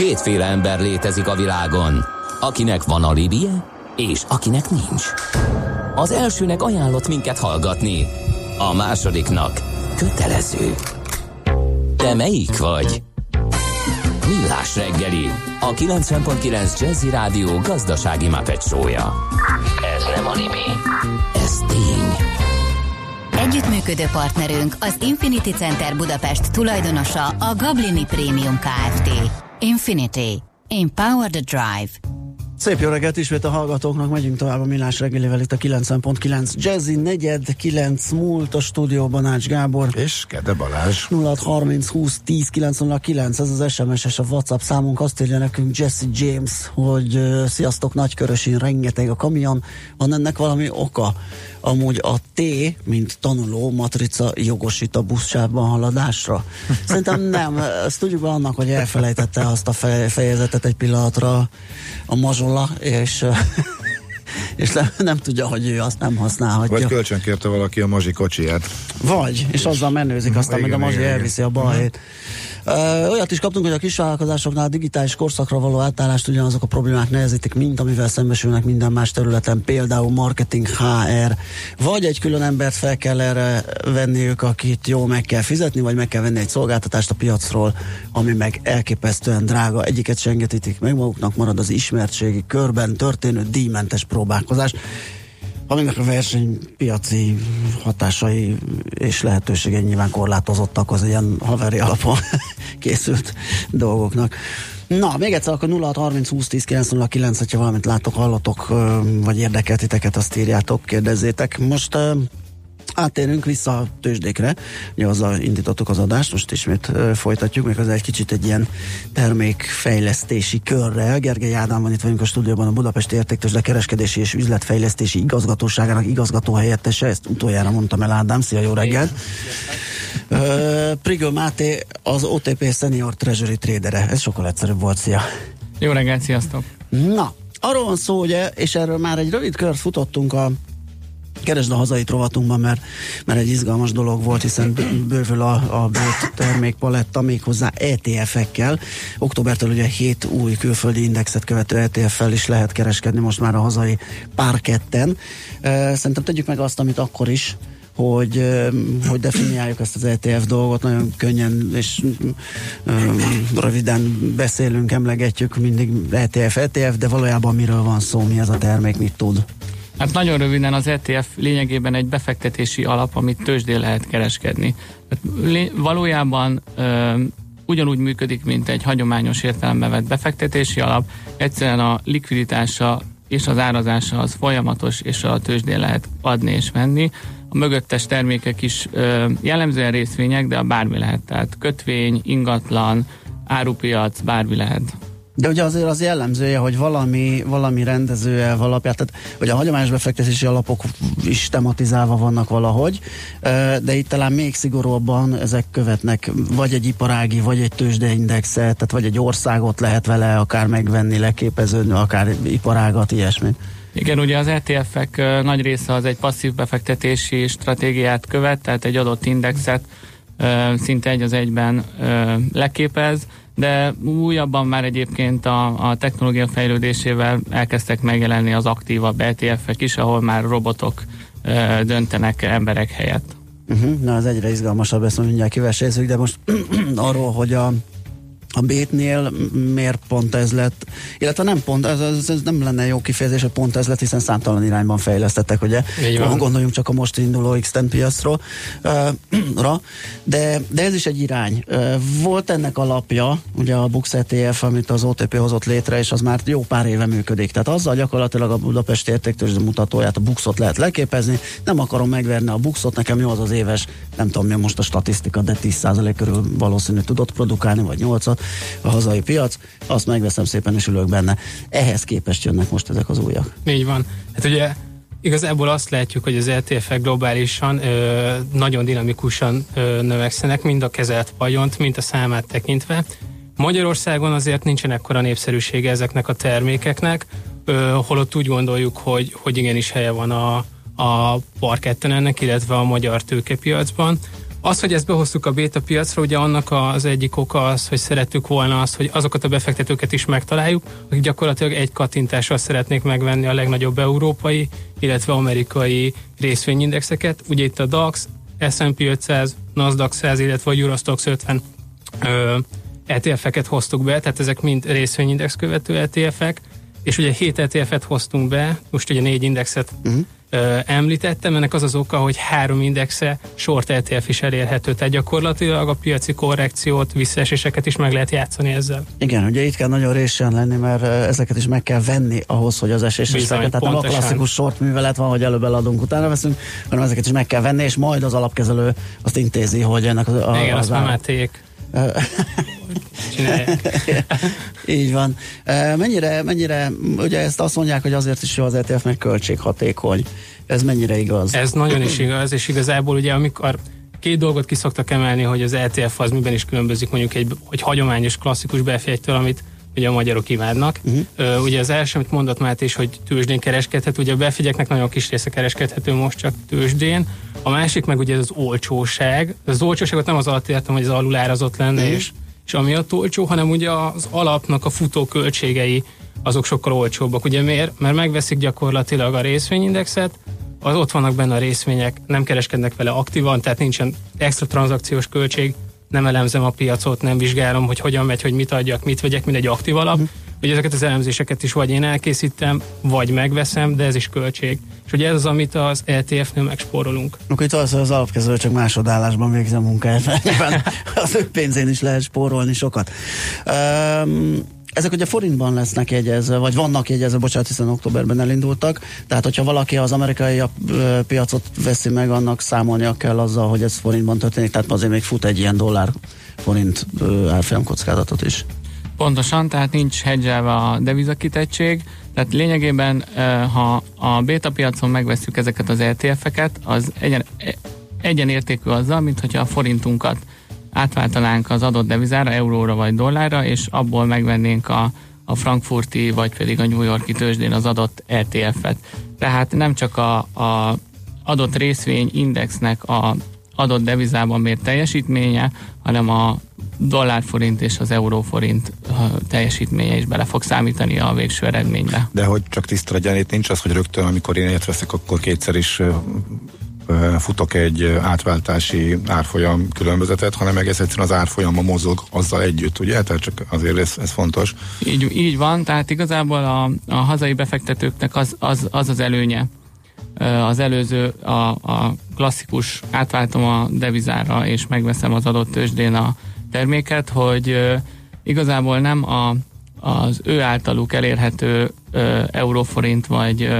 Kétféle ember létezik a világon, akinek van alibije, és akinek nincs. Az elsőnek ajánlott minket hallgatni, a másodiknak kötelező. Te melyik vagy? Millás reggeli, a 90.9 Jazzy Rádió gazdasági Muppet Show-ja. Ez nem alibi, ez tény. Együttműködő partnerünk az Infinity Center Budapest tulajdonosa, a Gablini Prémium Kft. Infinity. Empower the Drive. Szép jó reggelt ismét a hallgatóknak, megyünk tovább a Millás reggelivel itt a 90.9 Jazzy, 8:49 múlt a stúdióban Ács Gábor. És Kede Balázs. 0630 20 10 909, ez az SMS és a WhatsApp számunk. Azt írja nekünk Jesse James, hogy sziasztok, Nagykörösén rengeteg a kamion. Van ennek valami oka? Amúgy a T, mint tanuló matrica jogosít a buszsávban haladásra? Szerintem nem. Ezt tudjuk be annak, hogy elfelejtette azt a fejezetet egy pillanatra a mazsola, és nem tudja, hogy ő azt nem használhatja. Vagy kölcsönkérte valaki a mazsi kocsiját. Vagy, és azzal menőzik, aztán meg a mazsi elviszi a balhét. Olyat is kaptunk, hogy a kisvállalkozásoknál a digitális korszakra való átállást ugyanazok a problémák nehezítik, mint amivel szembesülnek minden más területen, például marketing, HR, vagy egy külön embert fel kell erre venniük, akit jól meg kell fizetni, vagy meg kell venni egy szolgáltatást a piacról, ami meg elképesztően drága. Egyiket se engedítik meg maguknak, marad az ismertségi körben történő díjmentes próbálkozás, aminek a versenypiaci hatásai és lehetőségei nyilván korlátozottak az ilyen haveri alapon készült dolgoknak. Na, még egyszer akkor 0630 20 10 909, hogyha valamit látok, hallatok, vagy érdekel titeket, azt írjátok, kérdezzétek. Most áttérünk vissza a tőzsdékre, ugye azzal indítottuk az adást, most ismét folytatjuk, méghozzá egy kicsit egy ilyen termékfejlesztési körrel. Gergely Ádám van itt velünk a stúdióban, a Budapesti Értéktőzsde Kereskedési és Üzletfejlesztési Igazgatóságának igazgatóhelyettese, ezt utoljára mondtam el, Ádám, szia, jó reggelt! Prigő Máté, az OTP Senior Treasury Tradere, ez sokkal egyszerűbb volt, szia! Jó reggelt, sziasztok! Na, arról van szó, ugye, és erről már egy rövid kört futottunk a Keresd a hazait rovatunkban, mert egy izgalmas dolog volt, hiszen bővül a termékpaletta, méghozzá ETF-ekkel. Októbertől ugye 7 új külföldi indexet követő ETF-fel is lehet kereskedni most már a hazai parketten. Szerintem tegyük meg azt, amit akkor is, hogy definiáljuk ezt az ETF dolgot, nagyon könnyen és röviden beszélünk, emlegetjük mindig ETF, de valójában miről van szó, mi ez a termék, mit tud? Hát nagyon röviden, az ETF lényegében egy befektetési alap, amit tőzsdén lehet kereskedni. Valójában ugyanúgy működik, mint egy hagyományos értelemben vett befektetési alap, egyszerűen a likviditása és az árazása az folyamatos, és a tőzsdén lehet adni és venni. A mögöttes termékek is jellemzően részvények, de bármi lehet, tehát kötvény, ingatlan, árupiac, bármi lehet. De ugye azért az jellemzője, hogy valami rendezőelv alapján, tehát ugye a hagyományos befektetési alapok is tematizálva vannak valahogy, de itt talán még szigorúbban ezek követnek vagy egy iparági, vagy egy tőzsdeindexet, tehát vagy egy országot lehet vele akár megvenni, leképeződni, akár iparágat, ilyesmi. Igen, ugye az ETF-ek nagy része az egy passzív befektetési stratégiát követ, tehát egy adott indexet szinte egy az egyben leképez, de újabban már egyébként a technológia fejlődésével elkezdtek megjelenni az aktívabb ETF-ek is, ahol már robotok döntenek emberek helyett. Na, ez egyre izgalmasabb, ezt mindjárt kivesézzük, de most arról, hogy a BÉT-nél miért pont ez lett, illetve nem pont, ez nem lenne jó kifejezés, hogy pont ez lett, hiszen számtalan irányban fejlesztettek, ugye? Gondoljunk csak a most induló X10 piacról, de ez is egy irány. Volt ennek alapja, ugye a BUX ETF, amit az OTP hozott létre, és az már jó pár éve működik. Tehát azzal gyakorlatilag a Budapesti Értéktőzsde mutatóját, a BUX-ot lehet leképezni, nem akarom megverni a BUX-ot, nekem jó az éves, nem tudom mi most a statisztika, de 10% körül valószínű tudott produkálni, vagy 8%. A hazai piac, azt megveszem szépen és ülök benne. Ehhez képest jönnek most ezek az újak. Így van. Hát ugye igazából azt látjuk, hogy az ETF-ek globálisan nagyon dinamikusan növekszenek, mind a kezelt vagyont, mind a számát tekintve. Magyarországon azért nincsen ekkora népszerűsége ezeknek a termékeknek, holott úgy gondoljuk, hogy igenis helye van a parketten ennek, illetve a magyar tőkepiacban. Az, hogy ezt behoztuk a béta piacra, ugye annak az egyik oka az, hogy szerettük volna azt, hogy azokat a befektetőket is megtaláljuk, akik gyakorlatilag egy kattintással szeretnék megvenni a legnagyobb európai, illetve amerikai részvényindexeket. Ugye itt a DAX, S&P 500, Nasdaq 100, illetve a Eurostoxx 50 ETF-eket hoztuk be, tehát ezek mind részvényindex követő ETF-ek, és ugye 7 ETF-et hoztunk be, most ugye 4 indexet említettem, ennek az az oka, hogy 3 indexe short ETF is elérhető, tehát gyakorlatilag a piaci korrekciót, visszaeséseket is meg lehet játszani ezzel. Igen, ugye itt kell nagyon résen lenni, mert ezeket is meg kell venni ahhoz, hogy az eséseket, tehát nem a klasszikus short művelet van, hogy előbb eladunk, utána veszünk, hanem ezeket is meg kell venni, és majd az alapkezelő azt intézi, hogy ennek az... Igen, azt már ték. Így van. Mennyire, ugye ezt azt mondják, hogy azért is jó az ETF, mert költséghatékony. Ez mennyire igaz? Ez nagyon is igaz, és igazából ugye amikor két dolgot ki szoktak emelni, hogy az ETF az miben is különbözik mondjuk egy hagyományos klasszikus BFI-től, amit ugye a magyarok imádnak. Ugye az első, amit mondott Máté is, hogy tőzsdén kereskedhet, ugye a befigyeknek nagyon kis része kereskedhető most csak tőzsdén. A másik meg ugye ez az olcsóság. Az olcsóságot nem az alatt értem, hogy ez alul árazott lenne és amiatt olcsó, hanem ugye az alapnak a futó költségei azok sokkal olcsóbbak. Ugye miért? Mert megveszik gyakorlatilag a részvényindexet, az ott vannak benne a részvények, nem kereskednek vele aktívan, tehát nincsen extra tranzakciós költség, nem elemzem a piacot, nem vizsgálom, hogy hogyan megy, hogy mit adjak, mit vegyek, mindegy aktív alap. Ugye ezeket az elemzéseket is vagy én elkészítem, vagy megveszem, de ez is költség. És ugye ez az, amit az ETF-nél megspórolunk. Akkor itt az alapkezelő csak másodállásban végzi a munkáját. Az ő pénzén is lehet spórolni sokat. Ezek ugye forintban lesznek jegyezve, vagy vannak jegyezve, hiszen októberben elindultak. Tehát, hogyha valaki az amerikai piacot veszi meg, annak számolnia kell azzal, hogy ez forintban történik. Tehát azért még fut egy ilyen dollár-forint árfolyam kockázatot is. Pontosan, tehát nincs hedgelve a devizakitettség, tehát lényegében ha a béta piacon megveszük ezeket az ETF-eket, az egyenértékű azzal, mint hogyha a forintunkat átváltanánk az adott devizára, euróra vagy dollárra, és abból megvennénk a frankfurti vagy pedig a New Yorki tőzsdén az adott ETF-et. Tehát nem csak a adott részvényindexnek a adott devizában mért teljesítménye, hanem a dollárforint és az euróforint teljesítménye is bele fog számítani a végső eredménybe. De hogy csak tiszta legyen, itt nincs az, hogy rögtön, amikor én egyet veszek, akkor kétszer is futok egy átváltási árfolyam különbözetet, hanem egész egyszerűen az árfolyama mozog azzal együtt, ugye? Tehát csak azért ez fontos. Így van, tehát igazából a hazai befektetőknek az előnye, az előző a klasszikus átváltom a devizára és megveszem az adott tőzsdén a terméket, hogy igazából nem az ő általuk elérhető euróforint vagy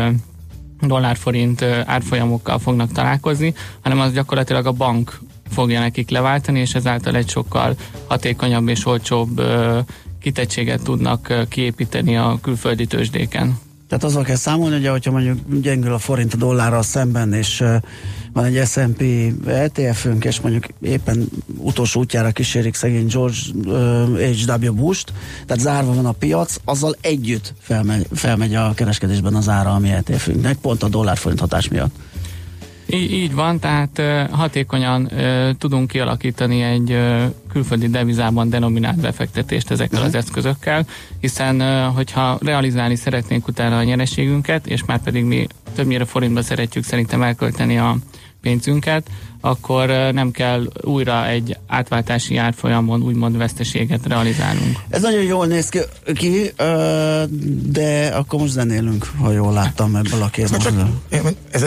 dollárforint árfolyamokkal fognak találkozni, hanem az gyakorlatilag a bank fogja nekik leváltani, és ezáltal egy sokkal hatékonyabb és olcsóbb kitettséget tudnak kiépíteni a külföldi tőzsdéken. Tehát azzal kell számolni, ugye, hogyha mondjuk gyengül a forint a dollárral szemben, és van egy S&P ETF-ünk, és mondjuk éppen utolsó útjára kísérik szegény George H.W. Bush-t, tehát zárva van a piac, azzal együtt felmegy a kereskedésben az ára a mi ETF-ünknek, pont a dollár-forint hatás miatt. Így van, tehát hatékonyan tudunk kialakítani egy külföldi devizában denominált befektetést ezekkel az eszközökkel, hiszen hogyha realizálni szeretnénk utána a nyereségünket, és már pedig mi többnyire forintba szeretjük szerintem elkölteni a pénzünket, akkor nem kell újra egy átváltási árfolyamon úgymond veszteséget realizálnunk. Ez nagyon jól néz ki, de akkor most zenélünk, ha jól láttam ebből a kézmozdulatban. Ez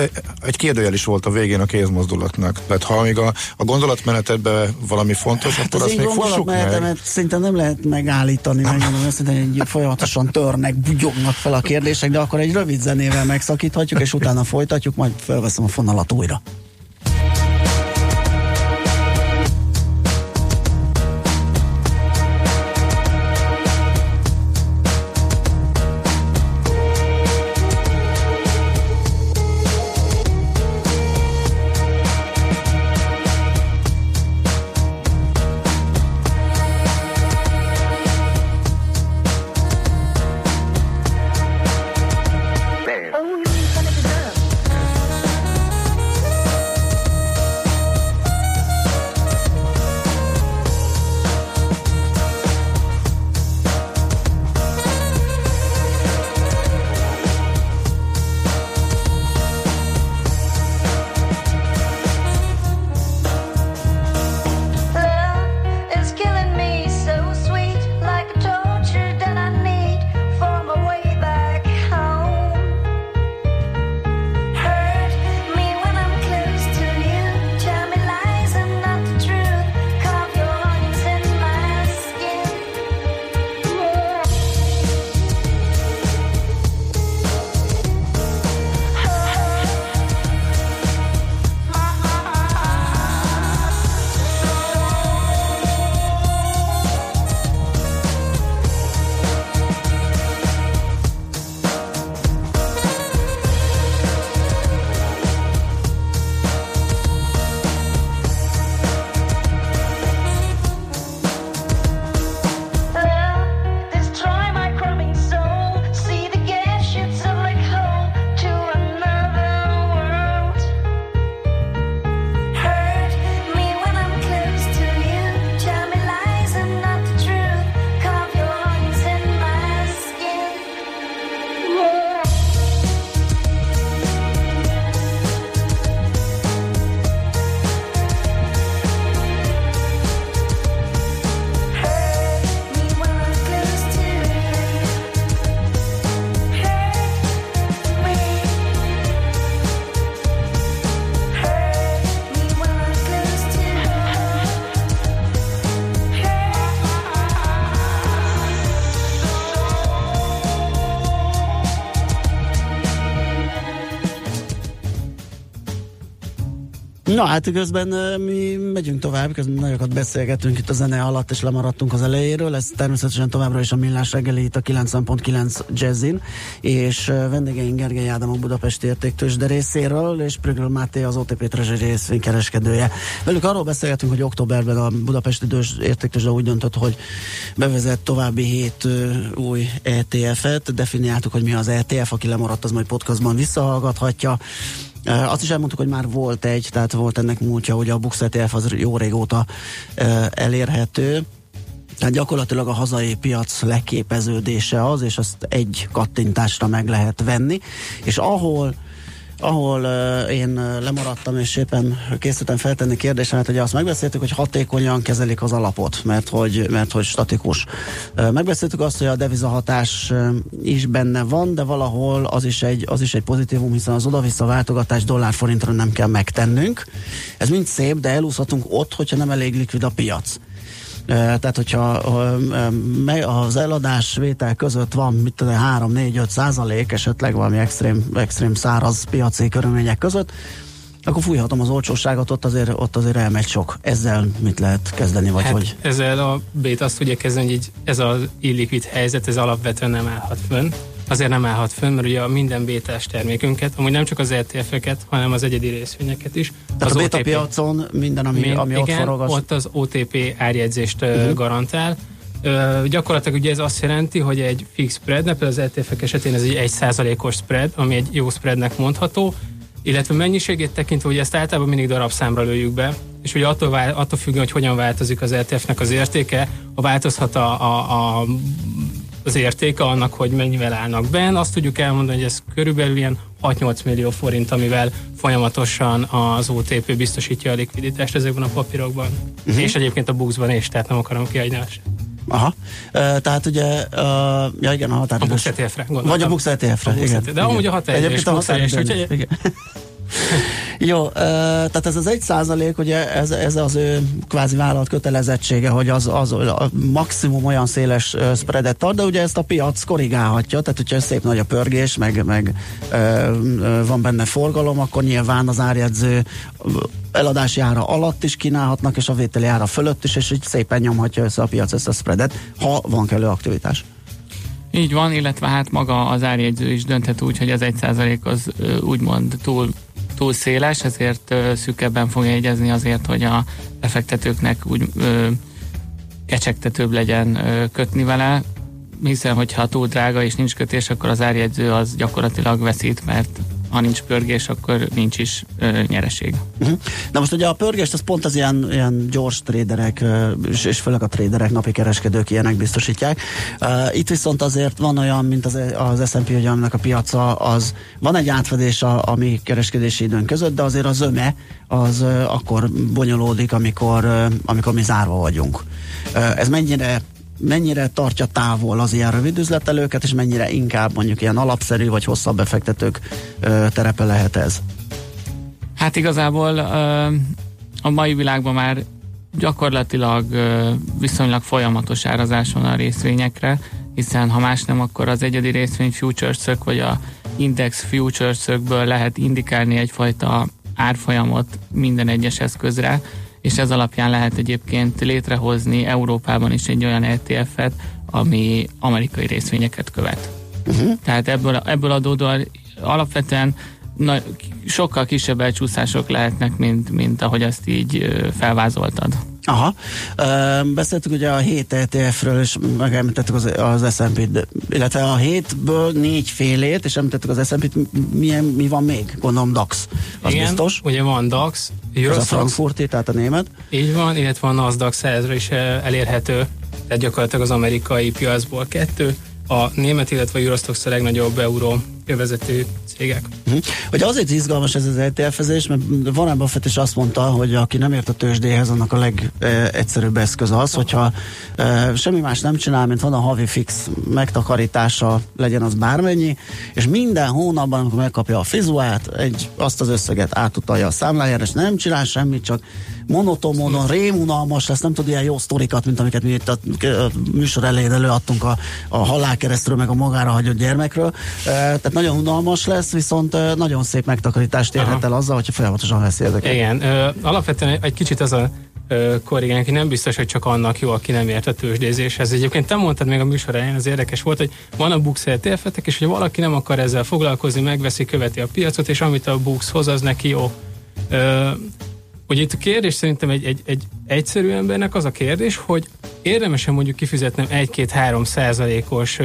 egy kérdőjel is volt a végén a kézmozdulatnak. Tehát ha még a gondolatmenetedben valami fontos, hát akkor azt még fussuk meg. Szinte nem lehet megállítani, megmondom őszintén, hogy folyamatosan törnek, bugyognak fel a kérdések, de akkor egy rövid zenével megszakíthatjuk, és utána folytatjuk, majd felveszem a fonalat újra. Na hát közben mi megyünk tovább, közben nagyokat beszélgetünk itt a zene alatt, és lemaradtunk az elejéről. Ez természetesen továbbra is a Millás reggeli itt a 90.9 Jazzin, és vendégeink Gergely Ádám a Budapesti Értéktőzsde részéről, és Prügl Máté az OTP Treasury részvénykereskedője. Velük arról beszélgetünk, hogy októberben a Budapesti Értéktőzsde úgy döntött, hogy bevezet további 7 új ETF-et. Definiáltuk, hogy mi az ETF, aki lemaradt, az majd podcastban visszahallgathatja. Azt is elmondtuk, hogy már volt egy, tehát volt ennek múltja, hogy a Bux ETF az jó régóta elérhető. Tehát gyakorlatilag a hazai piac leképeződése az, és azt egy kattintásra meg lehet venni. És ahol én lemaradtam, és éppen készültem feltenni kérdésemet, ugye azt megbeszéltük, hogy hatékonyan kezelik az alapot, mert hogy statikus. Megbeszéltük azt, hogy a devizahatás is benne van, de valahol az is egy pozitívum, hiszen az oda-vissza váltogatás dollár-forintra nem kell megtennünk. Ez mind szép, de elúszhatunk ott, hogyha nem elég likvid a piac. Tehát, hogyha az eladás-vétel között van 3-4-5% esetleg valami extrém száraz piaci körülmények között, akkor fújhatom az olcsóságot, ott azért elmegy sok. Ezzel mit lehet kezdeni, vagy hogy? Ezzel a bét azt tudja kezdeni, hogy ez az illikvid helyzet, ez alapvetően nem állhat fönn. Azért nem állhat fönn, mert ugye a minden bétás termékünket, amúgy nem csak az ETF-eket, hanem az egyedi részvényeket is. Tehát a béta piacon minden, ami igen, ott forog. Igen, ott az OTP árjegyzést garantál. Gyakorlatilag ugye ez azt jelenti, hogy egy fix spread, például az ETF-ek esetén ez egy 1%-os spread, ami egy jó spreadnek mondható, illetve mennyiségét tekintve, hogy ezt általában mindig darabszámra lőjük be, és ugye attól függően, hogy hogyan változik az ETF-nek az értéke, ha változhat az értéke annak, hogy mennyivel állnak benn. Azt tudjuk elmondani, hogy ez körülbelül ilyen 6-8 millió forint, amivel folyamatosan az OTP biztosítja a likviditást ezekben a papírokban. És egyébként a Buxban is, tehát nem akarom kiadni azt. Aha. Tehát ugye igen, a határidős. A Bux ETF-re gondoltam. Vagy a Bux ETF-re, igen. De amúgy a határidős Bux ETF-re. Jó, tehát ez az 1%, ugye ez az ő kvázi vállalat kötelezettsége, hogy az maximum olyan széles spreadet tart, de ugye ezt a piac korrigálhatja, tehát hogyha szép nagy a pörgés, meg van benne forgalom, akkor nyilván az árjegyző eladási ára alatt is kínálhatnak, és a vételi ára fölött is, és így szépen nyomhatja össze a piac ezt a spreadet, ha van kellő aktivitás. Így van, illetve hát maga az árjegyző is dönthet úgy, hogy az 1% az úgymond túl széles, ezért szűkebben fogja jegyezni azért, hogy a befektetőknek úgy kecsegtetőbb legyen kötni vele, hiszen hogyha túl drága és nincs kötés, akkor az árjegyző az gyakorlatilag veszít, mert ha nincs pörgés, akkor nincs is nyereség. Na most ugye a pörgést, az pont az ilyen gyors tréderek, és főleg a tréderek, napi kereskedők ilyenek biztosítják. Itt viszont azért van olyan, mint az S&P, hogy annak a piaca, az van egy átfedés a mi kereskedési időn között, de azért az zöme az akkor bonyolódik, amikor mi zárva vagyunk. Ez mennyire tartja távol az ilyen rövid üzletelőket, és mennyire inkább mondjuk ilyen alapszerű vagy hosszabb befektetők terepe lehet ez? Hát igazából a mai világban már gyakorlatilag viszonylag folyamatos árazás van a részvényekre, hiszen ha más nem, akkor az egyedi részvény futuresök vagy a index futuresökből lehet indikálni egyfajta árfolyamot minden egyes eszközre, és ez alapján lehet egyébként létrehozni Európában is egy olyan ETF-et, ami amerikai részvényeket követ. Tehát ebből adódóan alapvetően sokkal kisebb elcsúszások lehetnek, mint ahogy azt így felvázoltad. Aha. Beszéltük ugye a 7 ETF-ről, és megemlítettük az S&P-t, illetve a 7-ből 4 félét, és említettük az S&P-t, mi van még? Gondolom DAX. Az igen, biztos. Ugye van DAX. Ez a frankfurti, tehát a német. Így van, illetve a NASDAQ 100-ra is elérhető, tehát gyakorlatilag az amerikai piacból 2. A német, illetve a Eurostoxx a legnagyobb euróövezető cégek. Ugye azért izgalmas ez az ETF-ezés, mert Warren Buffett is azt mondta, hogy aki nem ért a tőzsdéhez, annak a legegyszerűbb eszköz az, hogyha semmi más nem csinál, mint van a havi fix megtakarítása, legyen az bármennyi, és minden hónapban, amikor megkapja a fizuát, azt az összeget átutalja a számlájára, és nem csinál semmit, csak monoton módon, rémunalmas lesz, nem tud ilyen jó sztorikat, mint amiket mi itt a műsor elején előadtunk a halálkeresztről, meg a magára hagyott gyermekről. Tehát nagyon unalmas lesz, lesz, viszont nagyon szép megtakarítást érhet el azzal, hogyha folyamatosan veszi ezeket. Igen, alapvetően egy kicsit ez a korrigálni, hogy nem biztos, hogy csak annak jó, aki nem ért a tőzsdézéshez. Egyébként te mondtad még a műsor elején, az érdekes volt, hogy van a BUX eltérfetek, és hogy valaki nem akar ezzel foglalkozni, megveszi, követi a piacot, és amit a BUX hoz, az neki jó. Ugye itt a kérdés szerintem egy egyszerű embernek az a kérdés, hogy érdemesen mondjuk kifizetnem 1-2-3%-os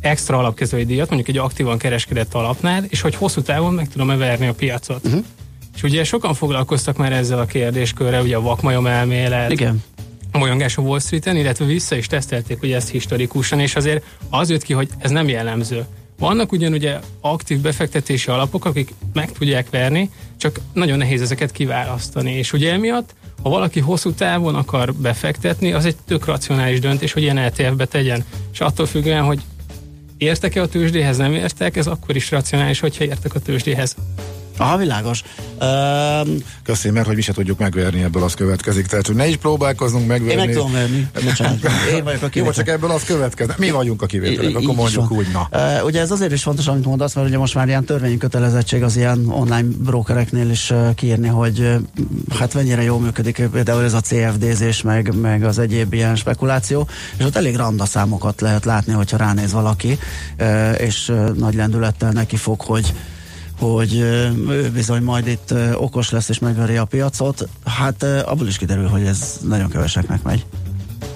extra alapkezelői díjat, mondjuk egy aktívan kereskedett alapnál, és hogy hosszú távon meg tudom-e verni a piacot. Uh-huh. És ugye sokan foglalkoztak már ezzel a kérdéskörrel, ugye a vakmajom elmélet, igen, a bolyongás a Wall Street-en, illetve vissza is tesztelték ugye ezt historikusan, és azért az jött ki, hogy ez nem jellemző. Vannak ugyanúgy aktív befektetési alapok, akik meg tudják verni, csak nagyon nehéz ezeket kiválasztani, és ugye emiatt, ha valaki hosszú távon akar befektetni, az egy tök racionális döntés, hogy ilyen ETF-be tegyen, és attól függően, hogy értek-e a tőzsdéhez, nem értek, ez akkor is racionális, hogyha értek a tőzsdéhez. Aha, világos. Köszönöm, mert hogy mi se tudjuk megverni, ebből az következik. Tehát, hogy ne is próbálkozzunk megverni. Én meg tudom verni. Én vagyok a kivétel. Jó, csak ebből az következik. Mi vagyunk a kivételek, akkor mondjuk úgy. Ugye ez azért is fontos, amit mondasz, mert ugye most már ilyen törvényi kötelezettség az ilyen online brokereknél is kiírni, hogy hát mennyire jól működik például ez a CFD-zés, meg az egyéb ilyen spekuláció, és ott elég randa számokat lehet látni, hogyha ránéz valaki, és nagy lendülettel neki fog, hogy ő bizony majd itt okos lesz és megveri a piacot, hát abból is kiderül, hogy ez nagyon keveseknek megy.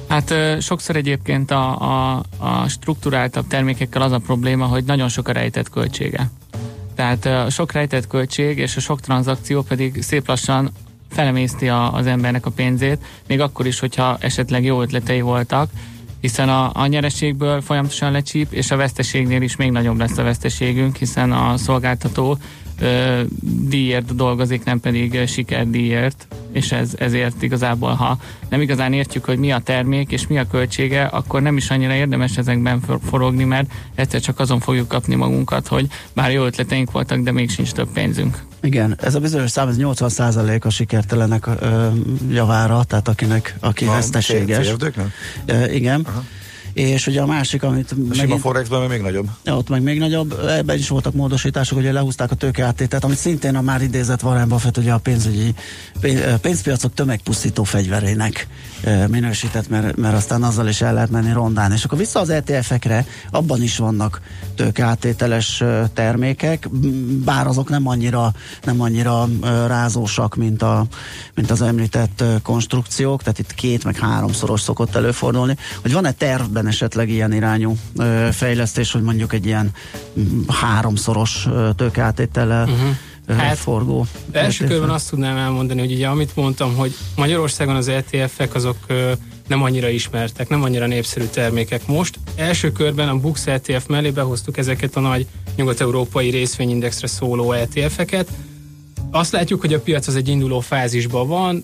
Hát sokszor egyébként a strukturáltabb termékekkel az a probléma, hogy nagyon sok a rejtett költsége. Tehát a sok rejtett költség és a sok tranzakció pedig szép lassan felemészti az embernek a pénzét, még akkor is, hogyha esetleg jó ötletei voltak, hiszen a nyereségből folyamatosan lecsíp, és a veszteségnél is még nagyobb lesz a veszteségünk, hiszen a szolgáltató díjért dolgozik, nem pedig sikerdíjért, és ezért igazából, ha nem igazán értjük, hogy mi a termék és mi a költsége, akkor nem is annyira érdemes ezekben forogni, mert egyszer csak azon fogjuk kapni magunkat, hogy bár jó ötleteink voltak, de még sincs több pénzünk. Igen, ez a bizonyos szám, ez 80% a sikertelenek javára, tehát aki veszteséges. Érdeknek? Igen. Aha. És ugye a másik, amit... A sima forexben még nagyobb. Ott meg még nagyobb. Ebben is voltak módosítások, ugye lehúzták a tőkeáttételt, amit szintén a már idézett Warren Buffett ugye a pénzpiacok tömegpusztító fegyverének minősített, mert aztán azzal is el lehet menni rondán. És akkor vissza az ETF-ekre, abban is vannak tőkeáttételes termékek, bár azok nem annyira rázósak, mint az említett konstrukciók, tehát itt 2- meg 3-szoros szokott előfordulni, hogy van-e tervben esetleg ilyen irányú fejlesztés, hogy mondjuk egy ilyen 3-szoros tőkeáttétellel forgó. Első körben azt tudnám elmondani, hogy ugye amit mondtam, hogy Magyarországon az ETF-ek azok nem annyira ismertek, nem annyira népszerű termékek most. Első körben a BUX ETF mellé behoztuk ezeket a nagy nyugat-európai részvényindexre szóló ETF-eket. Azt látjuk, hogy a piac az egy induló fázisban van,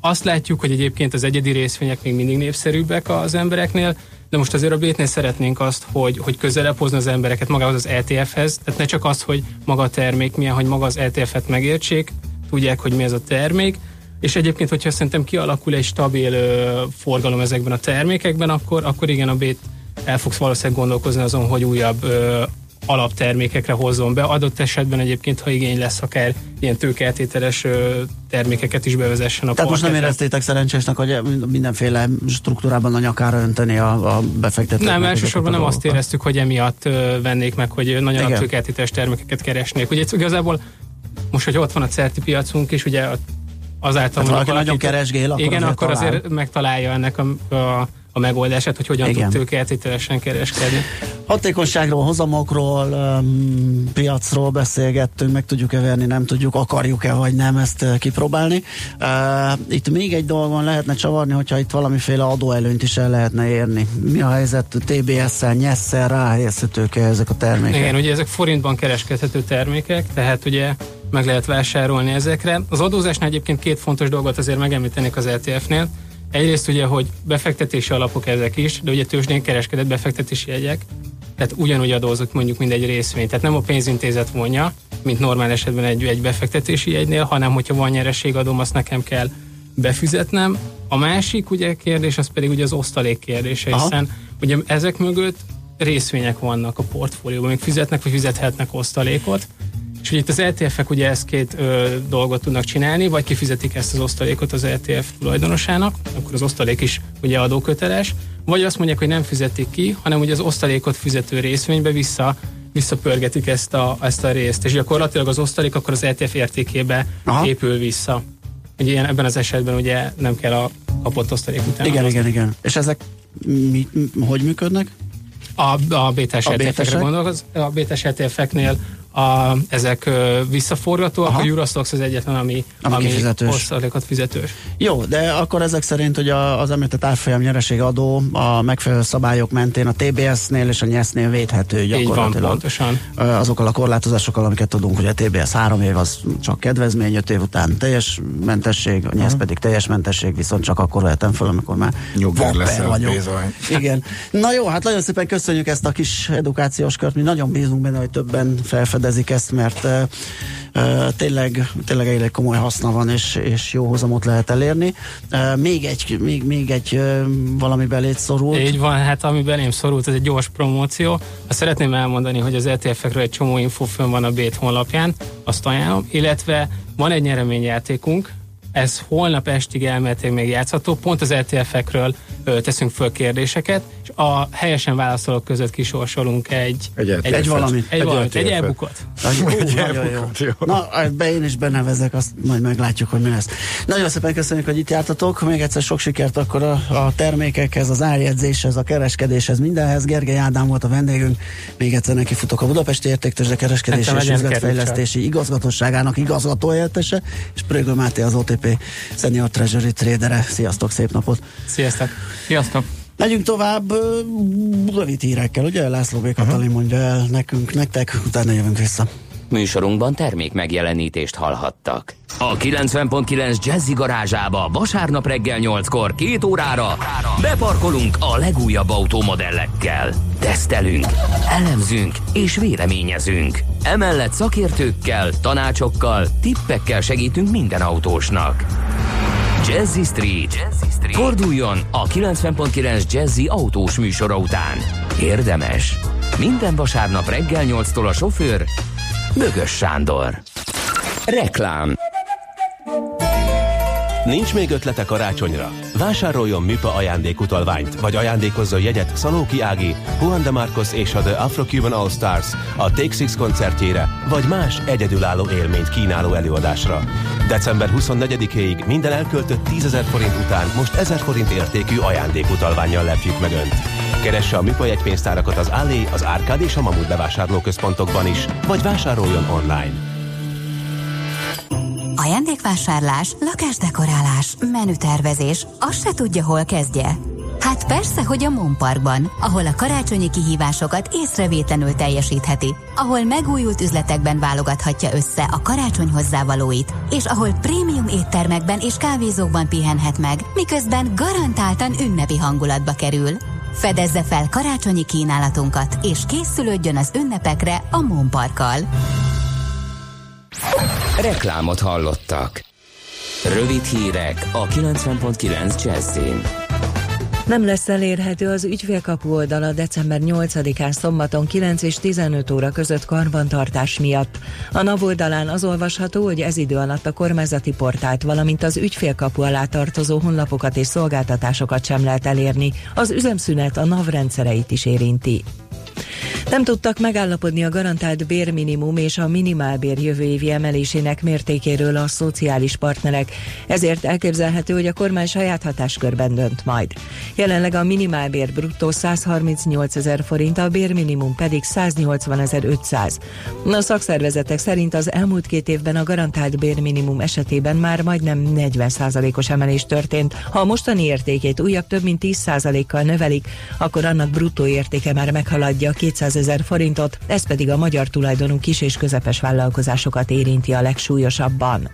azt látjuk, hogy egyébként az egyedi részvények még mindig népszerűbbek az embereknél, de most azért a Bétnél szeretnénk azt, hogy közelebb hozni az embereket magához az ETF-hez, tehát ne csak az, hogy maga a termék milyen, hogy maga az ETF-et megértsék, tudják, hogy mi ez a termék, és egyébként, hogyha szerintem kialakul egy stabil forgalom ezekben a termékekben, akkor igen, a Bét el fogsz valószínűleg gondolkozni azon, hogy újabb alaptermékekre hozzon be. Adott esetben egyébként, ha igény lesz, akár ilyen tőkeáttételes termékeket is bevezessen a parketet. Tehát most nem éreztétek szerencsésnek, hogy mindenféle struktúrában a nyakatára önteni a befektetőt? Nem, elsősorban nem azt éreztük, hogy emiatt vennék meg, hogy nagyon tőkeáttételes termékeket keresnék. Ugye igazából most, hogy ott van a certi piacunk, és ugye azáltal... Hát valaki nagyon keresgél, akkor igen, azért akkor azért megtalálja ennek a megoldását, hogy hogyan tud tőkeáttételesen kereskedni. Hatékonyságról, hozamokról, piacról beszélgettünk, meg tudjuk-e verni, nem tudjuk, akarjuk-e vagy nem ezt kipróbálni. Itt még egy dolgon lehetne csavarni, hogyha itt valamiféle adóelőnyt is el lehetne érni. Mi a helyzet TBS-szel, NYESZ-szel ráhelyezhetők ezek a termékek? Igen, ugye ezek forintban kereskedhető termékek, tehát ugye meg lehet vásárolni ezekre. Az adózásnál egyébként két fontos dolgot azért megemlítenék az ETF-nél. Egyrészt ugye, hogy befektetési alapok ezek is, de ugye tőzsdén kereskedett befektetési jegyek, tehát ugyanúgy adózott mondjuk mindegy részvény. Tehát nem a pénzintézet vonja, mint normál esetben egy befektetési jegynél, hanem hogyha van nyereségadóm, azt nekem kell befizetnem. A másik ugye kérdés, az pedig ugye az osztalék kérdése, hiszen ugye ezek mögött részvények vannak a portfólióban, még fizetnek, vagy fizethetnek osztalékot. És ugye itt az ETF-ek ugye ezt két dolgot tudnak csinálni, vagy kifizetik ezt az osztalékot az ETF tulajdonosának, akkor az osztalék is ugye adóköteles, vagy azt mondják, hogy nem fizetik ki, hanem ugye az osztalékot fizető részvénybe visszapörgetik ezt a részt, és gyakorlatilag az osztalék akkor az ETF értékébe épül vissza. Ugye ebben az esetben ugye nem kell a kapott osztalék után. Igen. És ezek hogy működnek? A B-tás ETF-ekre gondolkoz. A B-tás ETF-eknél ezek visszaforgató, akkor Eurostoxx az egyetlen, ami osztalékot fizetős. Jó, de akkor ezek szerint, hogy az említett árfolyam nyereségadó a megfelelő szabályok mentén a TBS-nél és a NYSZ-nél védhető gyakorlatilag. Így van, pontosan. Azokkal a korlátozásokkal, amiket tudunk, hogy a TBS 3 év az csak kedvezmény, 5 év után teljes mentesség, a NYSZ pedig teljes mentesség, viszont csak akkor vehetem föl, amikor már nyugvár leszel bizony. Igen. Na jó, hát nagyon szépen köszönjük ezt a kis edukációs kört, mi nagyon bízunk benne, hogy többen felfedezik ezt, mert tényleg egyre komoly haszna van, és jó hozamot lehet elérni. Még egy valami beléd szorult. Így van, hát ami belém szorult, ez egy gyors promóció. Azt szeretném elmondani, hogy az ETF-ekről egy csomó info fönn van a BÉT honlapján, azt ajánlom, illetve van egy nyereményjátékunk, ez holnap estig elméletileg még játszható, pont az ETF-ekről teszünk föl kérdéseket, és a helyesen válaszolók között kisorsolunk egy elbukott. Jó. Na, ebbe én is benevezek, azt majd meglátjuk, hogy mi lesz. Nagyon szépen köszönjük, hogy itt jártatok, még egyszer sok sikert akkor a termékekhez, az árjegyzéshez, a kereskedéshez, mindenhez. Gergely Ádám volt a vendégünk, még egyszer neki futok a Budapesti Értéktőzsde Kereskedési és Üzletfejlesztési Igazgatóságának igazgatóhelyettese, és Prögl Máté az OTP Senior Treasury Tradere. Sziasztok, szép napot! Sziasztok! Sziasztok! Megyünk tovább rövid hírekkel, ugye? László B. Katalin mondja el nekünk, nektek, utána jövünk vissza. Műsorunkban termék megjelenítést hallhattak. A 90.9 Jazzy garázsába vasárnap reggel 8-kor 2 órára beparkolunk a legújabb automodellekkel. Tesztelünk, elemzünk és véleményezünk. Emellett szakértőkkel, tanácsokkal, tippekkel segítünk minden autósnak. Jazzy Street. Forduljon a 90.9 Jazzy autós műsora után. Érdemes. Minden vasárnap reggel 8-tól a sofőr Bögös Sándor. Reklám. Nincs még ötlete karácsonyra? Vásároljon MÜPA ajándékutalványt, vagy ajándékozzon jegyet Szalóki Ági, Juan de Marcos és a The Afro-Cuban All Stars, a Take Six koncertjére, vagy más egyedülálló élményt kínáló előadásra. December 24-éig minden elköltött 10.000 forint után most 1.000 forint értékű ajándékutalvánnyal lepjük meg önt. Keresse a MÜPA jegypénztárakat az Allé, az Árkád és a Mamut bevásárlóközpontokban is, vagy vásároljon online. Ajándékvásárlás, lakásdekorálás, menütervezés, azt se tudja, hol kezdje. Hát persze, hogy a Monparkban, ahol a karácsonyi kihívásokat észrevétlenül teljesítheti, ahol megújult üzletekben válogathatja össze a karácsony hozzávalóit, és ahol prémium éttermekben és kávézókban pihenhet meg, miközben garantáltan ünnepi hangulatba kerül. Fedezze fel karácsonyi kínálatunkat, és készülődjön az ünnepekre a Monparkkal. Reklámot hallottak. Rövid hírek a 90.9 Jazzin. Nem lesz elérhető az ügyfélkapu oldala december 8-án szombaton 9 és 15 óra között karbantartás miatt. A NAV oldalán az olvasható, hogy ez idő alatt a kormányzati portált, valamint az ügyfélkapu alá tartozó honlapokat és szolgáltatásokat sem lehet elérni. Az üzemszünet a NAV rendszereit is érinti. Nem tudtak megállapodni a garantált bérminimum és a minimálbér jövő évi emelésének mértékéről a szociális partnerek, ezért elképzelhető, hogy a kormány saját hatáskörben dönt majd. Jelenleg a minimálbér bruttó 138.000 forint, a bérminimum pedig 180.500. A szakszervezetek szerint az elmúlt 2 évben a garantált bérminimum esetében már majdnem 40%-os emelés történt. Ha a mostani értékét újabb több mint 10%-kal növelik, akkor annak bruttó értéke már meghaladja a 200.000 forintot, ez pedig a magyar tulajdonú kis és közepes vállalkozásokat érinti a legsúlyosabban.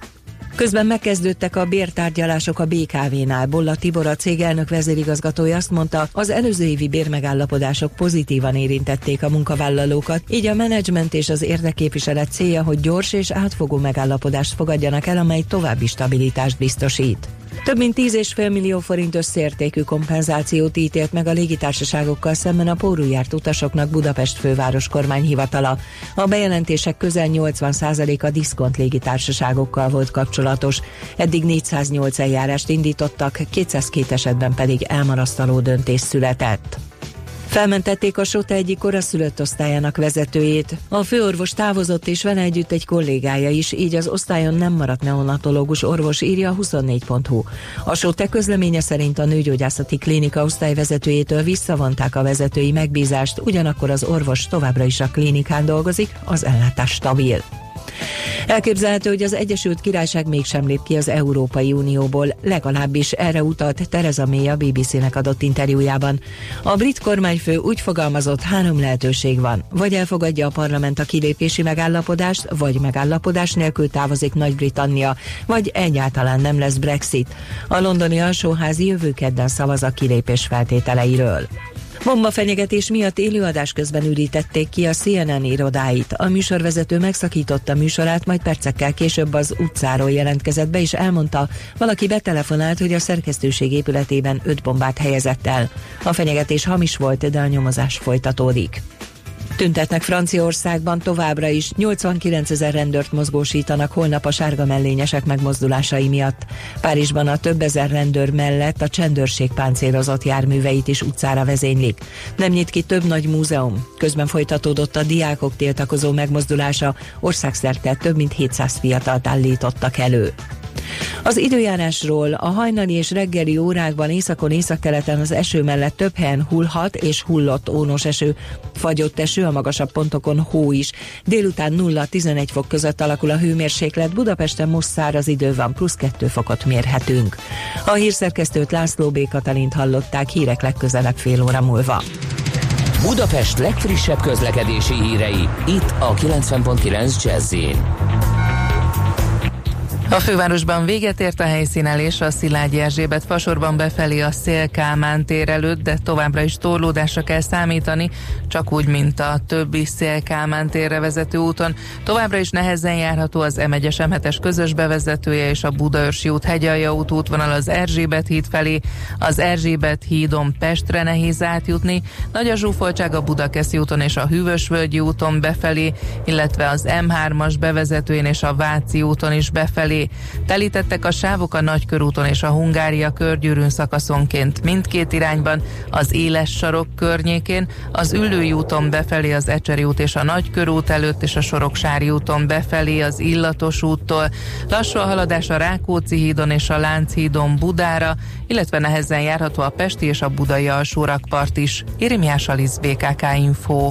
Közben megkezdődtek a bértárgyalások a BKV-nál. Bolla Tibor, a cég elnök vezérigazgatója azt mondta, az előző évi bérmegállapodások pozitívan érintették a munkavállalókat, így a menedzsment és az érdekképviselet célja, hogy gyors és átfogó megállapodást fogadjanak el, amely további stabilitást biztosít. Több mint 10,5 millió forint összértékű kompenzációt ítélt meg a légitársaságokkal szemben a póruljárt utasoknak Budapest főváros kormányhivatala. A bejelentések közel 80%-a diszkont légitársaságokkal volt kapcsolatos. Eddig 408 eljárást indítottak, 202 esetben pedig elmarasztaló döntés született. Felmentették a SOTA egyik koraszülött osztályának vezetőjét. A főorvos távozott, és vele együtt egy kollégája is, így az osztályon nem maradt neonatológus orvos, írja a 24.hu. A SOTA közleménye szerint a nőgyógyászati klinika osztályvezetőjétől visszavonták a vezetői megbízást, ugyanakkor az orvos továbbra is a klinikán dolgozik, az ellátás stabil. Elképzelhető, hogy az Egyesült Királyság mégsem lép ki az Európai Unióból, legalábbis erre utalt Theresa May a BBC-nek adott interjújában. A brit kormányfő úgy fogalmazott, 3 lehetőség van. Vagy elfogadja a parlament a kilépési megállapodást, vagy megállapodás nélkül távozik Nagy-Britannia, vagy egyáltalán nem lesz Brexit. A londoni alsóház jövő kedden szavaz a kilépés feltételeiről. Bombafenyegetés miatt élőadás közben ürítették ki a CNN irodáit. A műsorvezető megszakította műsorát, majd percekkel később az utcáról jelentkezett be, és elmondta, valaki betelefonált, hogy a szerkesztőség épületében 5 bombát helyezett el. A fenyegetés hamis volt, de a nyomozás folytatódik. Tüntetnek Franciaországban továbbra is, 89 000 rendőrt mozgósítanak holnap a sárga mellényesek megmozdulásai miatt. Párizsban a több ezer rendőr mellett a csendőrség páncélozott járműveit is utcára vezénylik. Nem nyit ki több nagy múzeum. Közben folytatódott a diákok tiltakozó megmozdulása, országszerte több mint 700 fiatalt állítottak elő. Az időjárásról: a hajnali és reggeli órákban északon, északkeleten az eső mellett több helyen hullhat és hullott ónos eső, fagyott eső, a magasabb pontokon hó is. Délután 0-11 fok között alakul a hőmérséklet, Budapesten most száraz idő van, +2 fokot mérhetünk. A hírszerkesztőt, László B. Katalint hallották. Hírek legközelebb fél óra múlva. Budapest legfrissebb közlekedési hírei, itt a 90.9 Jazz-en. A fővárosban véget ért a helyszínelés a Szilágyi Erzsébet fasorban befelé a Széll Kálmán tér előtt, de továbbra is torlódásra kell számítani, csak úgy, mint a többi Széll Kálmán térre vezető úton. Továbbra is nehezen járható az M1-es M7-es közös bevezetője és a Budaörsi út Hegyalja út útvonal az Erzsébet híd felé, az Erzsébet hídon Pestre nehéz átjutni, nagy a zsúfoltság a Budakeszi úton és a Hűvösvölgyi úton befelé, illetve az M3-as bevezetőjén és a Váci úton is befelé. Telítettek a sávok a Nagykörúton és a Hungária körgyűrűn szakaszonként mindkét irányban, az Éles sarok környékén, az Üllői úton befelé az Ecseri út és a Nagykörút előtt, és a Soroksári úton befelé az Illatos úttól. Lassú a haladás a Rákóczi hídon és a Lánchídon Budára, illetve nehezen járható a Pesti és a Budai alsórakpart is. Irimiás Alisz, BKK Info.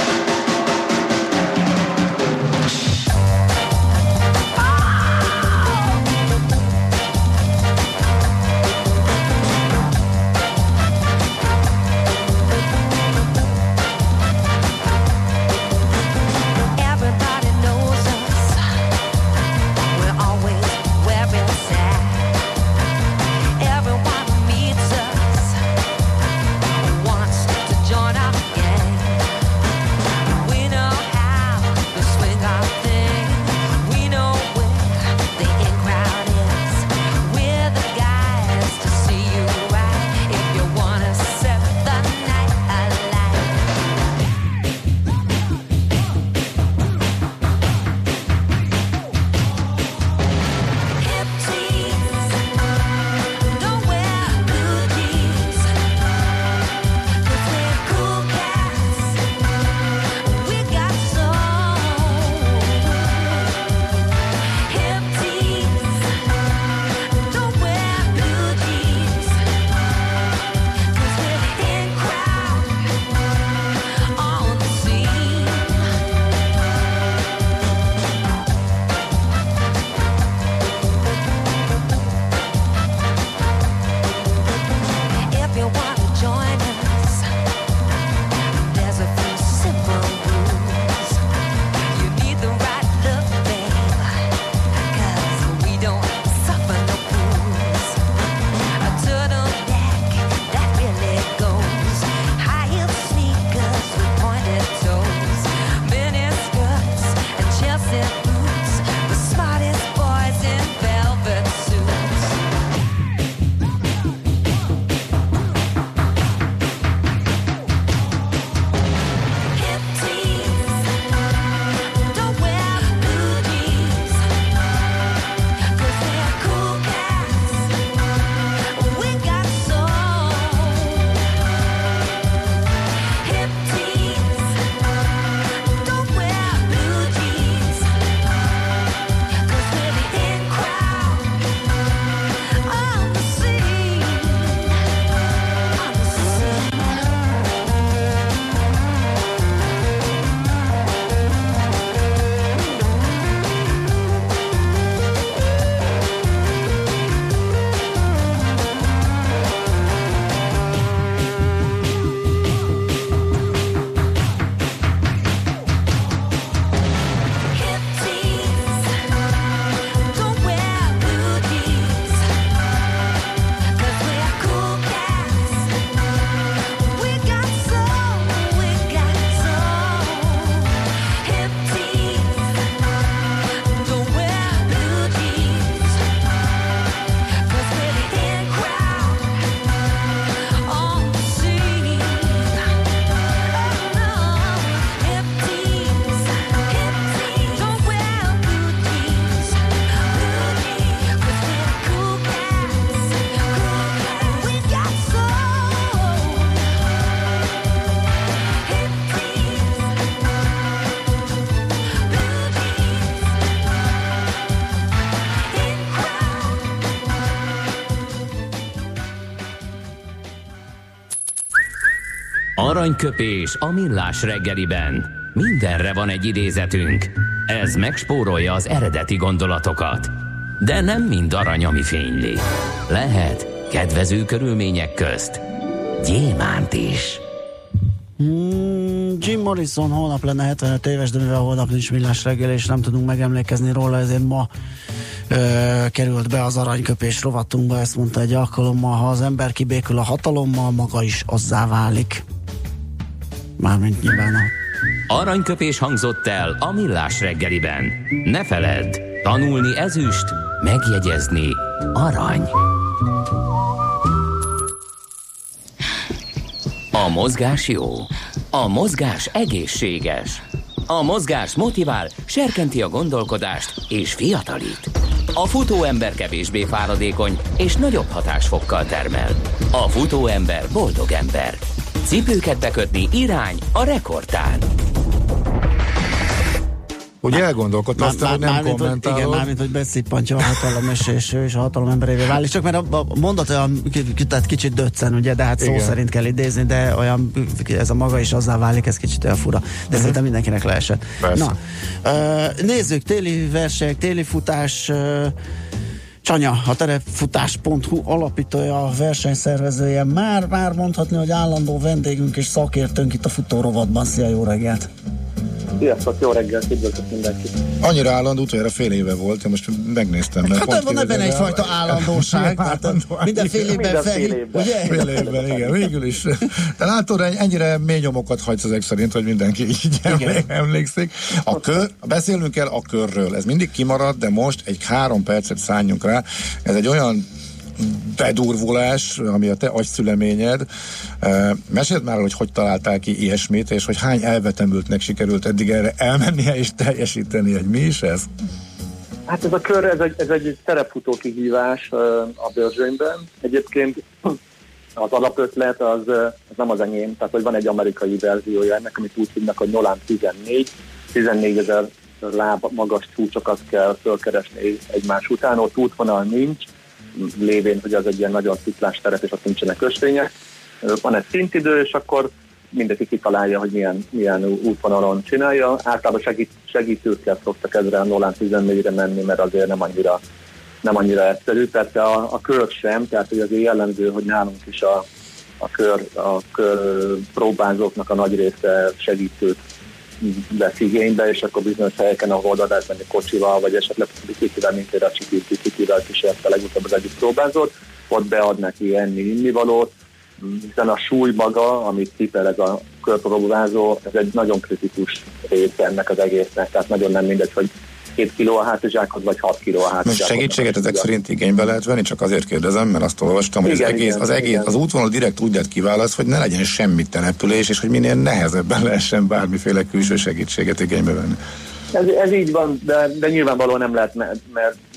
Aranyköpés a Millás reggeliben. Mindenre van egy idézetünk. Ez megspórolja az eredeti gondolatokat. De nem mind arany, ami fényli. Lehet kedvező körülmények közt gyémánt is. Jim Morrison holnap lenne 75 éves, de mivel holnap nincs Millás reggel, és nem tudunk megemlékezni róla, ezért ma került be az aranyköpés rovatunkba, ezt mondta egy alkalommal, ha az ember kibékül a hatalommal, maga is azzá válik. Mármint nyilván a... Aranyköpés hangzott el a Millás reggeliben. Ne feledd, tanulni ezüst, megjegyezni arany. A mozgás jó, a mozgás egészséges, a mozgás motivál, serkenti a gondolkodást és fiatalít. A futóember kevésbé fáradékony és nagyobb hatásfokkal termel. A futóember boldog ember. Cipőket bekötni irány a rekordtán. Hogy elgondolkodtál, aztán nem kommentálod. Igen, mármint, hogy beszippantja a hatalom, és ő is a hatalom emberévé válik. Csak mert a mondat olyan kicsit döccen, ugye, de hát szó szerint kell idézni, de olyan, ez a maga is azzá válik, ez kicsit olyan fura. De szerintem mindenkinek leesett. Na, nézzük, téli versenyek, téli futás... Csanya, a terepfutás.hu alapítója, a versenyszervezője, már mondhatni, hogy állandó vendégünk és szakértőnk itt a futórovatban. Szia, jó reggelt! Sziasztok, jó reggelt, üdvözlök mindenkit! Annyira állandó, utoljára fél éve volt, én most megnéztem. Hát pont van ebben egyfajta állandóság, minden fél évben felhív, ugye? Fél évben, igen, végül is. De látod, ennyire mély nyomokat hagysz ezek szerint, hogy mindenki így emlékszik. Beszélnünk kell a körről, ez mindig kimarad, de most egy 3 percet szálljunk rá. Ez egy olyan bedurvulás, ami a te agyszüleményed. Meséld már, hogy találtál ki ilyesmit, és hogy hány elvetemültnek sikerült eddig erre elmennie és teljesíteni, hogy mi is ez? Hát ez a kör, ez egy szerepfutó kihívás a Börzsönyben. Egyébként az alapötlet az nem az enyém, tehát hogy van egy amerikai verziója ennek, amit úgy hívnak, hogy Nolan 14 ezer láb magas csúcsokat kell fölkeresni egymás után, ott útvonal nincs, lévén, hogy az egy ilyen nagyon sziklás terep, és ott nincsenek ösvények. Van egy szintidő, és akkor mindenki kitalálja, hogy milyen útvonalon csinálja. Általában segítőkkel szoktak ezre a Nolan 14-re menni, mert azért nem annyira egyszerű. Tehát a kör sem, tehát hogy azért jellemző, hogy nálunk is a kör próbázóknak a nagy része segítőt vesz igénybe, és akkor bizonyos helyeken, ahol oda lehet menni kocsival, vagy esetleg kikivel kísérte legutóbb az egyik próbázót, ott bead neki enni, innivalót, hiszen a súly maga, amit kipel ez a körpróbázó, ez egy nagyon kritikus része ennek az egésznek, tehát nagyon nem mindegy, hogy 7 kiló a hátizsákhoz, vagy 6 kiló a hátizsákhoz. Most segítséget ezek szerint igénybe lehet venni, csak azért kérdezem, mert azt olvastam, hogy az útvonal direkt úgy lett kiválaszt, hogy ne legyen semmi település, és hogy minél nehezebben lehessen bármiféle külső segítséget igénybe venni. Ez így van, de nyilvánvalóan nem lehet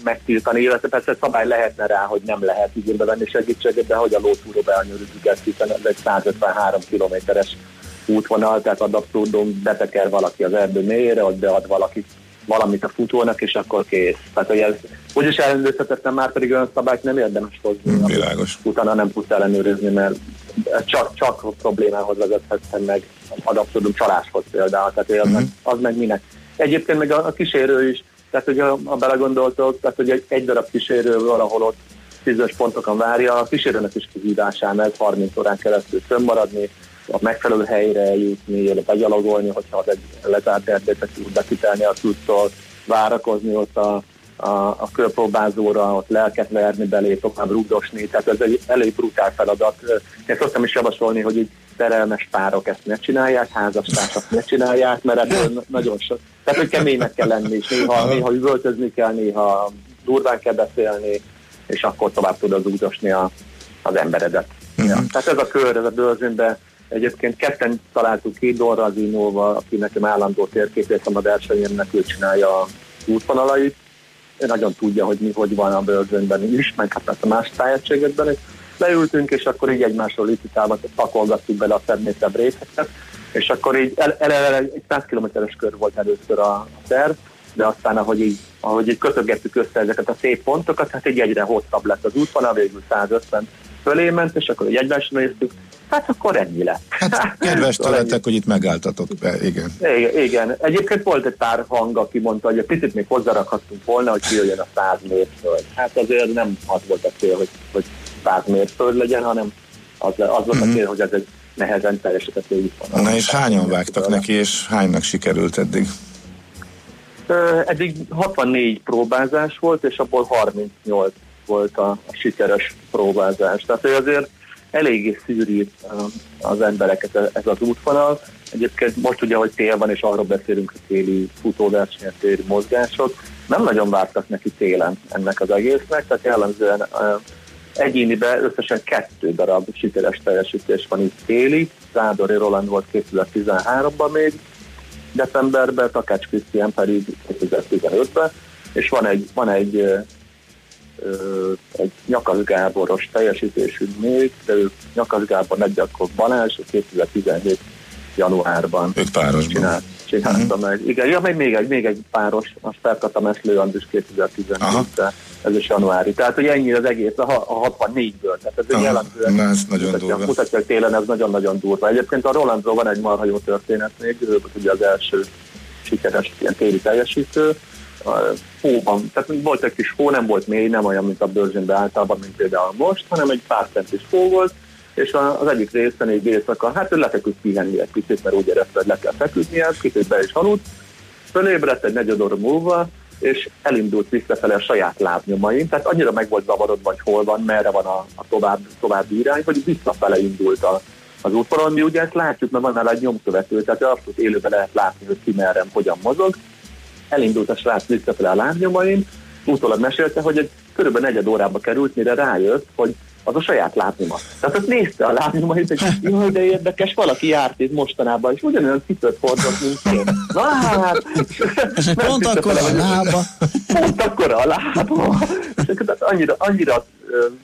megtiltani, illetve persze szabály lehetne rá, hogy nem lehet igénybe venni segítséget, de hogy a lótúróba elnyújtjuk ezt, hiszen ez egy 153 kilométeres útvonal, tehát ad abszurdum, beteker valaki az erdő mélyére, ott bead valamit a futónak, és akkor kész. Tehát, hogy ez úgyis ellenőrzhetetlen, már pedig olyan szabályt nem érdemes hozni. Világos. Utána nem tudsz ellenőrizni, mert csak problémához vezethettem meg, ad abszurdum csaláshoz például. Tehát az meg minek. Egyébként meg a kísérő is, tehát hogy ha belegondoltok, tehát hogy egy darab kísérő valahol ott 10-es pontokon várja, a kísérőnek is kihívásán ez 30 órán keresztül fönnmaradni, a megfelelő helyre eljutni, illetve begyalogolni, hogyha az egy lezárt erdőt bekitelni a tudtól, várakozni ott a körpróbázóra, ott lelket verni belé, tovább rúgdosni, tehát ez egy elég brutál feladat. Én szoktam is javasolni, hogy így szerelmes párok ezt ne csinálják, házastársak ne csinálják, mert ebből nagyon sok. Tehát, hogy keménynek kell lenni, és néha üvöltözni kell, néha durván kell beszélni, és akkor tovább tudod rúgdosni az emberedet. Ja. Tehát ez a kör, ez a Börzsönyben. Egyébként ketten találtuk ki Don Razinóval, aki nekem állandó térképészem a versenyemnek, ő csinálja a útvonalait. Ő nagyon tudja, hogy mi hogy van a Börzsönyben is, meg hát a más tájegységekben is. Leültünk, és akkor így egymásról licitálva pakolgattuk bele a szebb részeket, és akkor így egy 100 kilométeres kör volt először a terv, de aztán ahogy így kötögettük össze ezeket a szép pontokat, hát így egyre hosszabb lett az útvonal, végül 150 fölé ment, és akkor jegyvásra néztük, hát akkor ennyi lett. Hát kedves tőletek, hogy itt megálltatok be, igen. Igen. Egyébként volt egy pár hang, aki mondta, hogy egy picit még hozzárakhattunk volna, hogy kijöjjön a 100 mérföld. Hát azért nem az volt a cél, hogy 100 mérföld legyen, hanem az volt a cél, hogy ez egy nehezen teljesített légútvonal. Na és hányan vágtak neki, és hánynak sikerült eddig? Eddig 64 próbázás volt, és abból 38 volt a sikeres próbázás. Tehát azért eléggé szűri az embereket ez az útvonal. Egyébként most ugye, hogy tél van, és arról beszélünk, a téli futóversenyek, téli mozgások, nem nagyon vártak neki télen ennek az egésznek, tehát jellemzően egyéniben összesen 2 darab sikeres teljesítés van itt téli. Zádori Roland volt 2013-ban még, decemberben, Takács Krisztián pedig 2015-ben, és van egy Nyakas Gáboros teljesítésünk még, de ő Nyakas Gábor Negyakov Balázs 2017 januárban ők párosban csinálta meg. Igen, ja, még egy páros, azt feltett a Meslő Andris 2017-ben, ez is januári. Tehát, hogy ennyi az egész, a 64-ből. Tehát ez egy jelentően mutatja, hogy télen ez nagyon-nagyon durva. Egyébként a Rolandról van egy marha jó történet még, ő ugye az első sikeres ilyen téli teljesítő, hóban, tehát volt egy kis hó, nem volt mély, nem olyan, mint a Börzsönben általában, mint például most, hanem egy pár centis hó volt, és az egyik részen egy éjszaka, hát ő lefeküdt pihenni egy picit, mert úgy érezte, hogy le kell feküdnie, kicsit be is aludt, fölébredt egy 4 óra múlva, és elindult visszafele a saját lábnyomain, tehát annyira meg volt zavarodva, hogy hol van, merre van a további irány, hogy visszafele indult az útvonal, mi ugye ezt látjuk, mert van nála egy nyomkövető, tehát abszolút élőben lehet látni, hogy ki merre, hogyan mozog. Elindult a srác visszafele a lábnyomain, utólag mesélte, hogy egy kb. 4 órába került, mire rájött, hogy az a saját lábnyoma. Tehát azt nézte a lábnyomait, hogy jó, de érdekes, valaki járt itt mostanában, és ugyanolyan cipőt hordott, mint én. Na hát! És pont akkora a lába. Pont akkora a lába. És annyira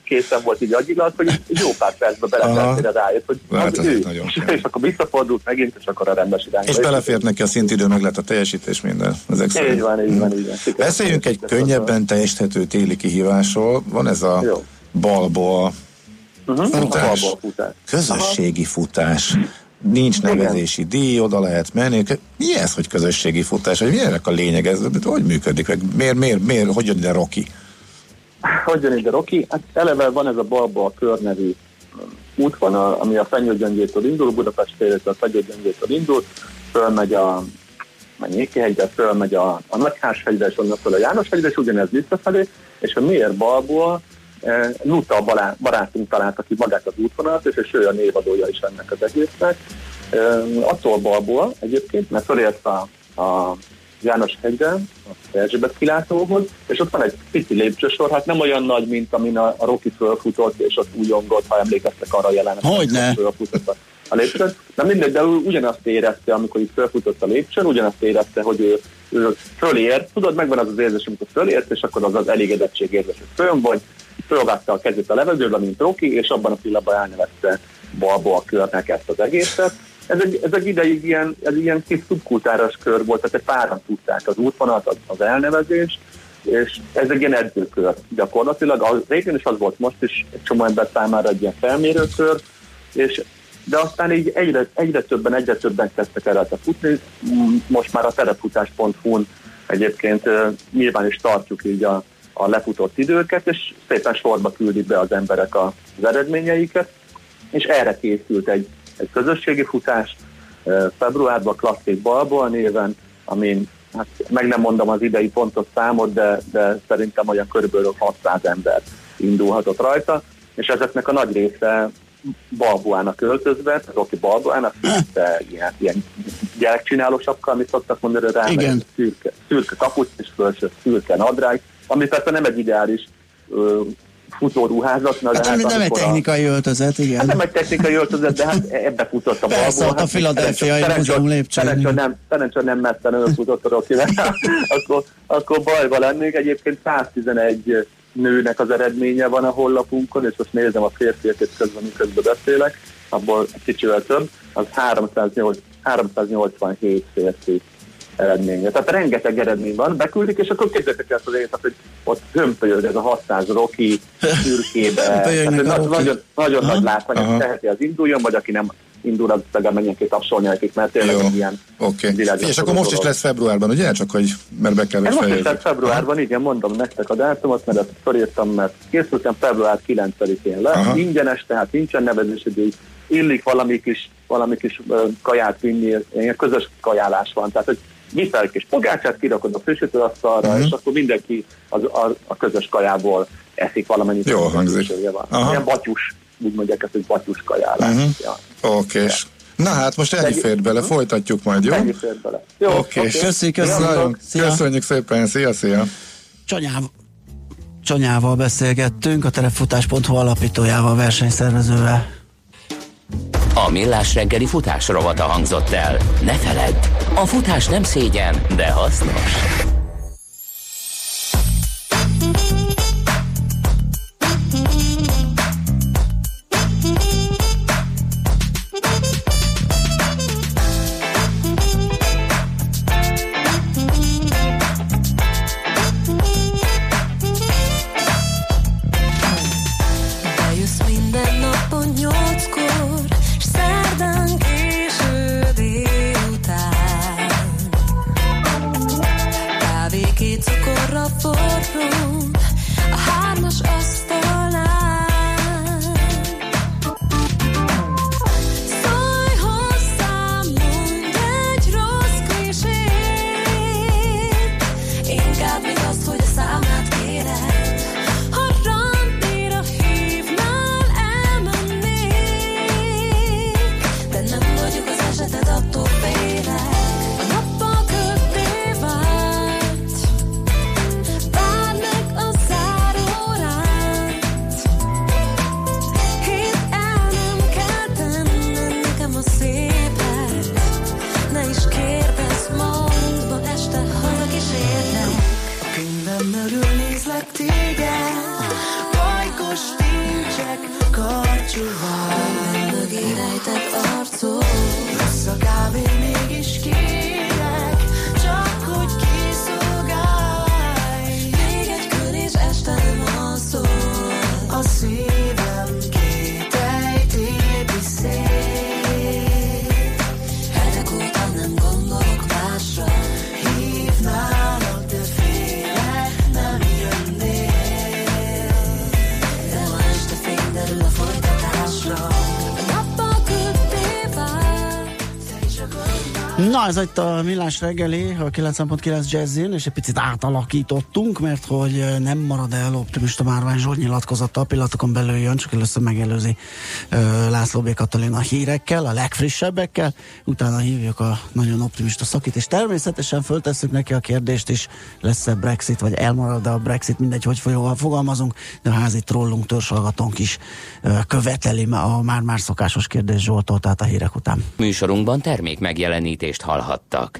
készen volt így agyilag, hogy jó pár percben belefértél rájött, hogy az ő. És akkor visszafordult megint, és akkor a rendes irányba. És belefért neki a szintidő, meg lett a teljesítés minden. Így van. Beszéljünk egy könnyebben teljesíthető téli kihívásról. Van ez a balboa futás. Közösségi futás. Nincs nevezési díj, oda lehet menni. Mi ez, hogy közösségi futás? Hogy mi ennek a lényeg? Ez hogy működik? Miért? Hogy jön ide Rocky? Hát eleve van ez a Balboa kör nevű útvonal, ami a Fenyőgyöngyétől indul, Budapest féltől a Fenyőgyöngyétől indul, fölmegy a Nyékihegyre, fölmegy a Nagyhárshegyre, és onnan föl a Jánoshegyre, és ugyanez visszafelé, és a miért Balboa, Nuta a barátunk találta ki magát az útvonalat, és ő a névadója is ennek az egésznek. Attól Balboa egyébként, mert fölért a Jánoshegyben, a Erzsébet kilátóhoz, és ott van egy pici lépcsősor, hát nem olyan nagy, mint amin a Rocky fölfutott, és ott újongott, ha emlékeztek arra a jelenetet. Hogyne! A lépcsőn, de mindegy, de ugyanazt érezte, amikor itt fölfutott a lépcsőn, ugyanazt érezte, hogy ő fölért, tudod, megvan az az érzés, amikor fölért, és akkor az elégedettség érzés, hogy fönn vagy, fölvágta a kezét a levegőbe, mint Rocky, és abban a pillanatban elnevezte Balboa körnek ezt az egészet. Ez egy ideig ilyen kis szubkultáros kör volt, tehát egy páran tudták az útvonalat, az elnevezést, és ez egy ilyen edzőkör gyakorlatilag. Régen is az volt, most is egy csomó ember számára egy ilyen felmérőkör, de aztán így egyre többen kezdtek el futni. Most már a terepfutás.hu-n egyébként nyilván is tartjuk így a lefutott időket, és szépen sorba küldik be az emberek az eredményeiket, és erre készült egy közösségi futás februárban, klasszik Balboa néven, amin, hát meg nem mondom az idei pontos számot, de szerintem olyan körülbelül 600 ember indulhatott rajta, és ezeknek a nagy része Balboának öltözve, Rocky Balboának ilyen gyerekcsináló sapka, amit szoktak mondani rá, egy szürke kapuc és fölső szürke nadrág, ami persze nem egy ideális futóruházat. Nem egy technikai öltözet, igen. Hát nem egy technikai öltözet, de hát ebbe futott a Balboa. Persze, a Philadelphia-i múzeum lépcsőn. Szerencsön nem messzene ölfutott a Rocky-vel. Akkor bajba lennék. Egyébként 111 nőnek az eredménye van a honlapunkon, és most nézem a férfiaket közben beszélek, abból kicsivel több, az 387 férfi eredménye. Tehát rengeteg eredmény van, beküldik, és akkor képzeljétek el az éjszak, hogy ott gömpölyög ez a 600 Rocky szürkébe. Nagyon nagy látvány, teheti az induljon, vagy aki nem indul, az pedig menjen ki tapsolni nekik, mert tényleg ilyen világos. És akkor most is lesz februárban, ugye? Csak hogy, mert be kell, hogy most is lesz februárban, igen, mondom nektek a dátumot, mert ezt felírtam, mert készültem február 9-én lesz, ingyenes, tehát nincsen nevezésidő, illik valami kis kaját vinni, ilyen közös kajálás van, tehát hogy viszel kis pogácsát, kirakod a fősütőasztalra, és akkor mindenki a közös kajából eszik valamennyit. Jó hangzik. Ilyen batyus, úgy mondják ezt, hogy batyus kajálás. Okés. Na hát most ennyi fért bele, folytatjuk majd, jó? Ennyi fért bele. Jó, okés. Köszönjük szépen, szia! Csanyával beszélgettünk, a terepfutás.hu alapítójával, versenyszervezővel. A Millás reggeli futás rovata hangzott el. Ne feledd, a futás nem szégyen, de hasznos. Na, ez itt a Millás reggeli, a 9.9 Jazzin, és egy picit átalakítottunk, mert hogy nem marad el optimista Márvány Zsolt nyilatkozata, a pillanatokon belül jön, csak először megelőzi László B. Katalin a hírekkel, a legfrissebbekkel, utána hívjuk a nagyon optimista Szakit, és természetesen föltesszük neki a kérdést is, lesz-e Brexit, vagy elmarad a Brexit, mindegy, hogy folyóval fogalmazunk, de a házi trollunk, törzshallgatónk is követeli a már-már szokásos kérdés Zsoltól, tehát a hírek után. Műsorunkban termék megjelenítést hallhattak.